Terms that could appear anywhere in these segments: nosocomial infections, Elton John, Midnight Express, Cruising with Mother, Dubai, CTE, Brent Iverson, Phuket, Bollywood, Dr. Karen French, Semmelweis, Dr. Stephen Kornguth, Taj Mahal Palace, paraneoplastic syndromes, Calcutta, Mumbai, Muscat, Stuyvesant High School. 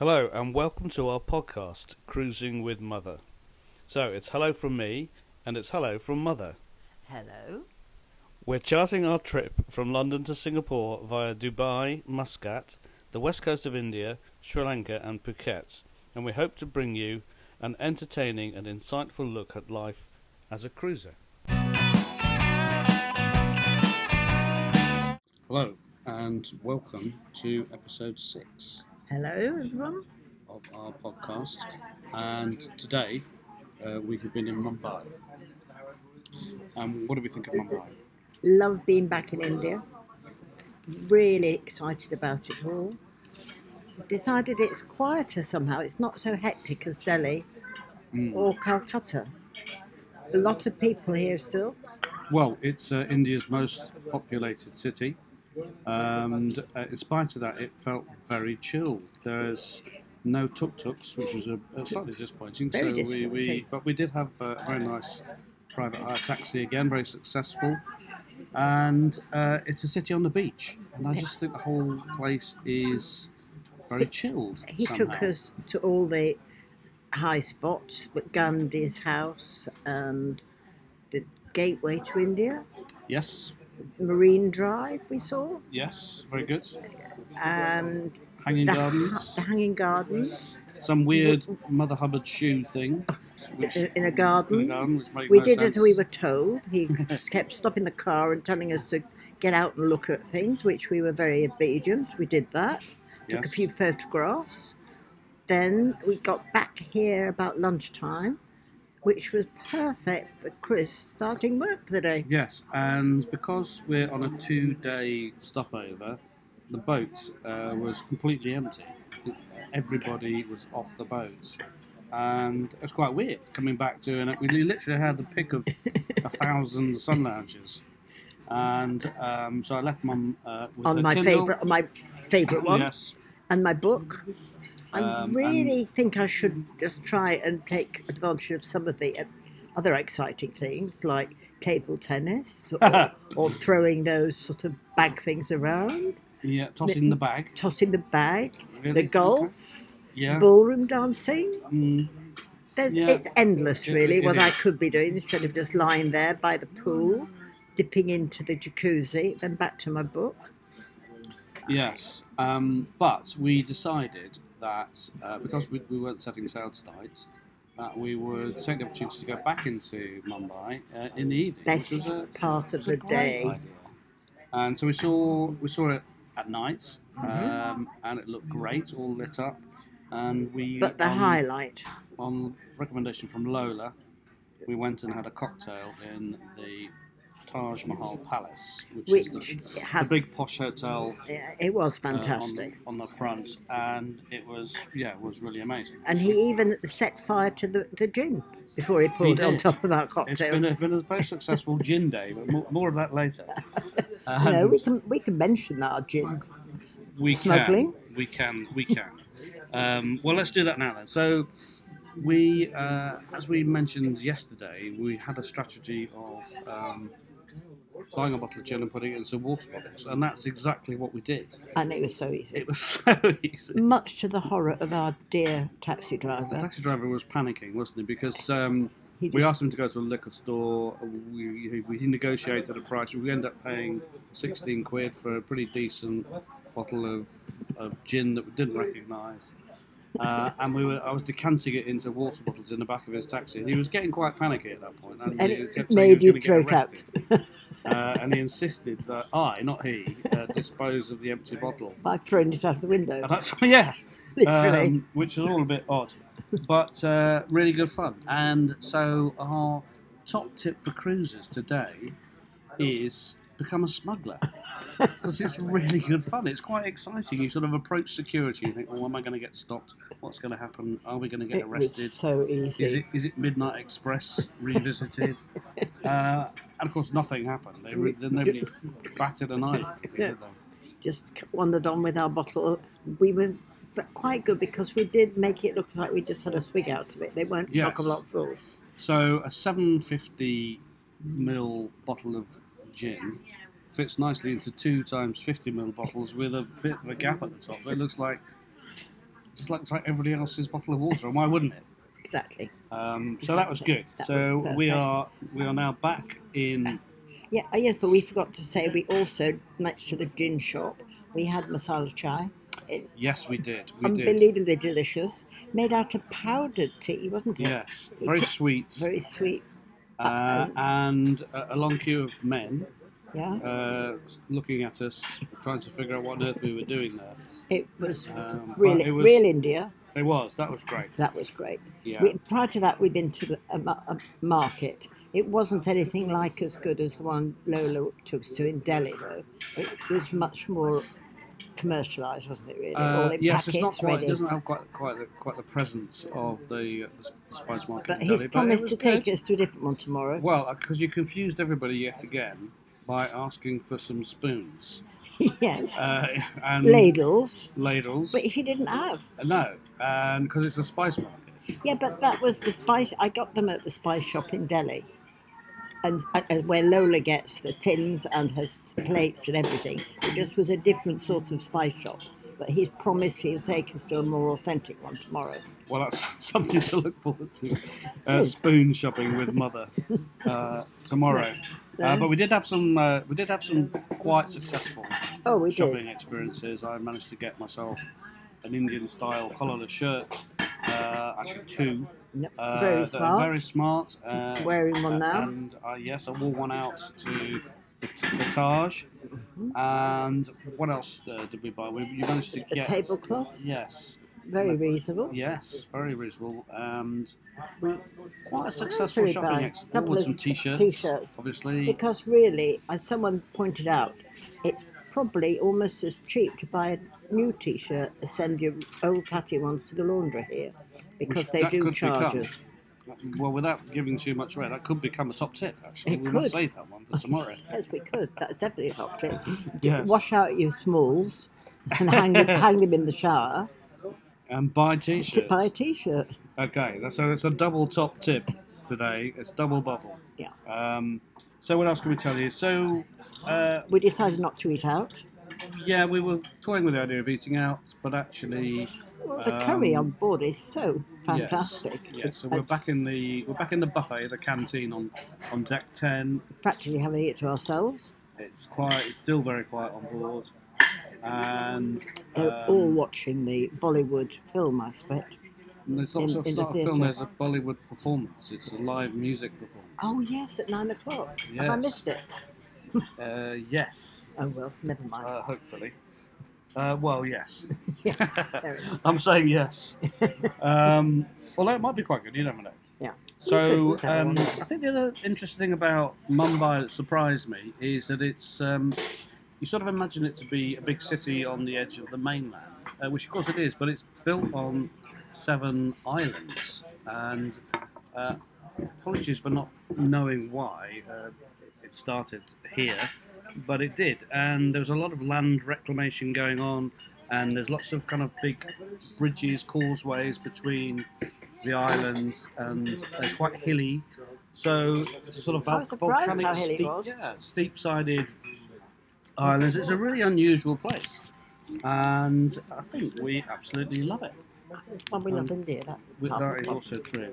Hello and welcome to our podcast, Cruising with Mother. So it's hello from me and it's hello from Mother. Hello. We're charting our trip from London to Singapore via Dubai, Muscat, the west coast of India, Sri Lanka and Phuket, and we hope to bring you an entertaining and insightful look at life as a cruiser. Hello and welcome to episode 6. Hello everyone. Of our podcast, and today we have been in Mumbai. What do we think of Mumbai? Love being back in India. Really excited about it all. Decided it's quieter somehow. It's not so hectic as Delhi or Calcutta. A lot of people here still. Well, it's India's most populated city. In spite of that, it felt very chilled. There's no tuk-tuks, which was slightly disappointing. But we did have a very nice private hire taxi again, very successful. And it's a city on the beach, and I just think the whole place is very chilled. He took us to all the high spots, with Gandhi's house and the gateway to India. Yes. Marine Drive we saw. Yes, very good. And Hanging Gardens. The Hanging Gardens. Some weird Mother Hubbard shoe thing. In a garden. Which made no sense. As we were told. He kept stopping the car and telling us to get out and look at things, which we were very obedient. We did that. Took a few photographs. Then we got back here about lunchtime, which was perfect for Chris starting work for the day. Yes, and because we're on a 2-day stopover, the boat was completely empty. Everybody was off the boats. And it was quite weird coming back to, and we literally had the pick of 1,000 sun lounges. And so I left Mum with my favourite one, yes, and my book. I really think I should just try and take advantage of some of the other exciting things, like table tennis or throwing those sort of bag things around. Yeah, tossing the bag, really? The golf, ballroom dancing. It's endless, really, I could be doing instead of just lying there by the pool, dipping into the jacuzzi, then back to my book. Yes, but we decided that because we weren't setting sail tonight, that we would take the opportunity to go back into Mumbai in the evening. Best part of the day. And so we saw it at night, and it looked great, all lit up. But the highlight. On recommendation from Lola, we went and had a cocktail in the Taj Mahal Palace, which is the big posh hotel. Yeah, it was fantastic on the front, and it was really amazing. And he even set fire to the gin before he poured it on top of our cocktails. It's been a very successful gin day, but more of that later. No, we can mention that our gin smuggling. We can. Well, let's do that now then. So. We, as we mentioned yesterday, we had a strategy of buying a bottle of gin and putting it in some water bottles, and that's exactly what we did. And it was so easy. Much to the horror of our dear taxi driver. The taxi driver was panicking, wasn't he? Because we asked him to go to a liquor store, we negotiated a price, we ended up paying 16 quid for a pretty decent bottle of gin that we didn't recognise. And I was decanting it into water bottles in the back of his taxi, and he was getting quite panicky at that point. And it made you throw it out. And he insisted that I, not he, dispose of the empty bottle by throwing it out of the window. And that's, literally, which was all a bit odd, but really good fun. And so our top tip for cruisers today is become a smuggler, because it's really good fun. It's quite exciting. You sort of approach security, you think, oh, am I going to get stopped? What's going to happen? Are we going to get arrested? It's so easy. Is it Midnight Express revisited? And of course nothing happened. Nobody batted an eye. Just wandered on with our bottle. We were quite good because we did make it look like we just had a swig out of it. They weren't chock-a-block full. So a 750ml bottle of gin fits nicely into 2 times 50ml bottles with a bit of a gap at the top, so it looks like just looks like everybody else's bottle of water, and why wouldn't it? Exactly. So that was good. We are now back in. Yeah. Oh, yes, but we forgot to say we also, next to the gin shop, we had masala chai. Yes, we did. Unbelievably delicious. Made out of powdered tea, wasn't it? Yes, very sweet. Very sweet. And a long queue of men. Yeah. Looking at us, trying to figure out what on earth we were doing there. It was real India. It was. That was great. That was great. Yeah. Prior to that, we'd been to a market. It wasn't anything like as good as the one Lola took us to in Delhi, though. It was much more commercialised, wasn't it? Really. Yes, it's not quite. It doesn't have quite the presence of the spice market. But in Delhi, promised to take us to a different one tomorrow. Well, because you confused everybody yet again by asking for some spoons. Yes. And ladles. But he didn't have. No, because it's a spice market. Yeah, but that was the spice. I got them at the spice shop in Delhi, and where Lola gets the tins and her plates and everything. It just was a different sort of spice shop. But he's promised he'll take us to a more authentic one tomorrow. Well, that's something to look forward to. Spoon shopping with Mother tomorrow. But we did have some. We did have some quite successful shopping experiences. I managed to get myself an Indian-style collarless shirt. Actually, two. Very smart. Very smart. Wearing one now. And yes, I wore one out to the Taj. Mm-hmm. And what else did we buy? You managed to get a tablecloth. Yes. Very reasonable. Yes, very reasonable. And quite a successful shopping experience with some t-shirts, obviously. Because really, as someone pointed out, it's probably almost as cheap to buy a new t-shirt as send your old tatty ones to the laundry here, because they do charge us. Well, without giving too much away, that could become a top tip, actually. We might save that one for tomorrow. Yes, we could. That's definitely a top tip. Yes. Wash out your smalls and hang them in the shower. And buy t-shirts. Buy a t-shirt. Okay, so it's a double top tip today. It's double bubble. Yeah. So what else can we tell you? So we decided not to eat out. Yeah, we were toying with the idea of eating out, but actually, the curry on board is so fantastic. Yeah, so we're back in the buffet, the canteen on deck 10. Practically having it to ourselves. It's quiet. It's still very quiet on board. And they're all watching the Bollywood film, I expect. It's not a film, there's a Bollywood performance. It's a live music performance. Oh, yes, at 9 o'clock. Yes. Have I missed it? Yes. Oh, well, never mind. Hopefully. Well, yes. Yes, very nice. I'm saying yes. Although it might be quite good, you never know. Yeah. So I think the other interesting thing about Mumbai that surprised me is that it's... you sort of imagine it to be a big city on the edge of the mainland, which of course it is, but it's built on 7 islands. And apologies for not knowing why it started here, but it did. And there was a lot of land reclamation going on, and there's lots of kind of big bridges, causeways between the islands, and it's quite hilly. So it's a sort of volcanic, steep-sided islands. It's a really unusual place, and I think we absolutely love it. Well, we love India, that is also true.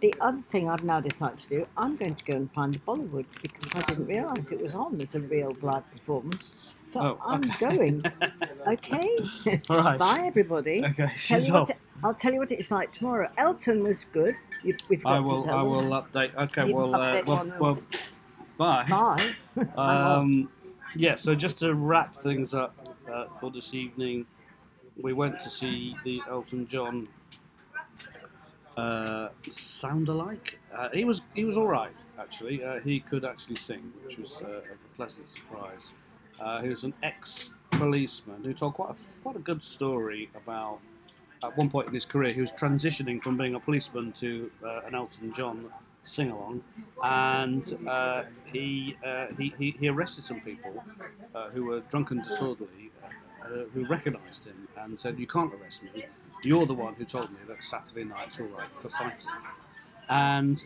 The other thing I've now decided to do, I'm going to go and find the Bollywood, because I didn't realise it was on as a real live performance. So I'm going. Okay? All right. Bye, everybody. Okay, she's off. I'll tell you what it's like tomorrow. Elton was good. I will update. Okay, well, bye. Bye. Yeah, so just to wrap things up for this evening, we went to see the Elton John sound-alike. He was all right, actually. He could actually sing, which was a pleasant surprise. He was an ex-policeman who told quite a good story about, at one point in his career, he was transitioning from being a policeman to an Elton John sing-along, and he arrested some people who were drunk and disorderly, who recognised him and said, "You can't arrest me, you're the one who told me that Saturday night's all right for fighting." And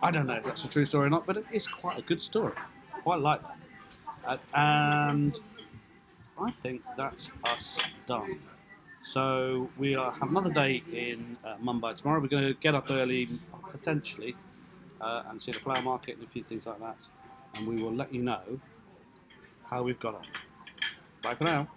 I don't know if that's a true story or not, but it's quite a good story. I quite like that. And I think that's us done. So we have another day in Mumbai tomorrow. We're going to get up early, potentially, and see the flower market and a few things like that. And we will let you know how we've got on. Bye for now.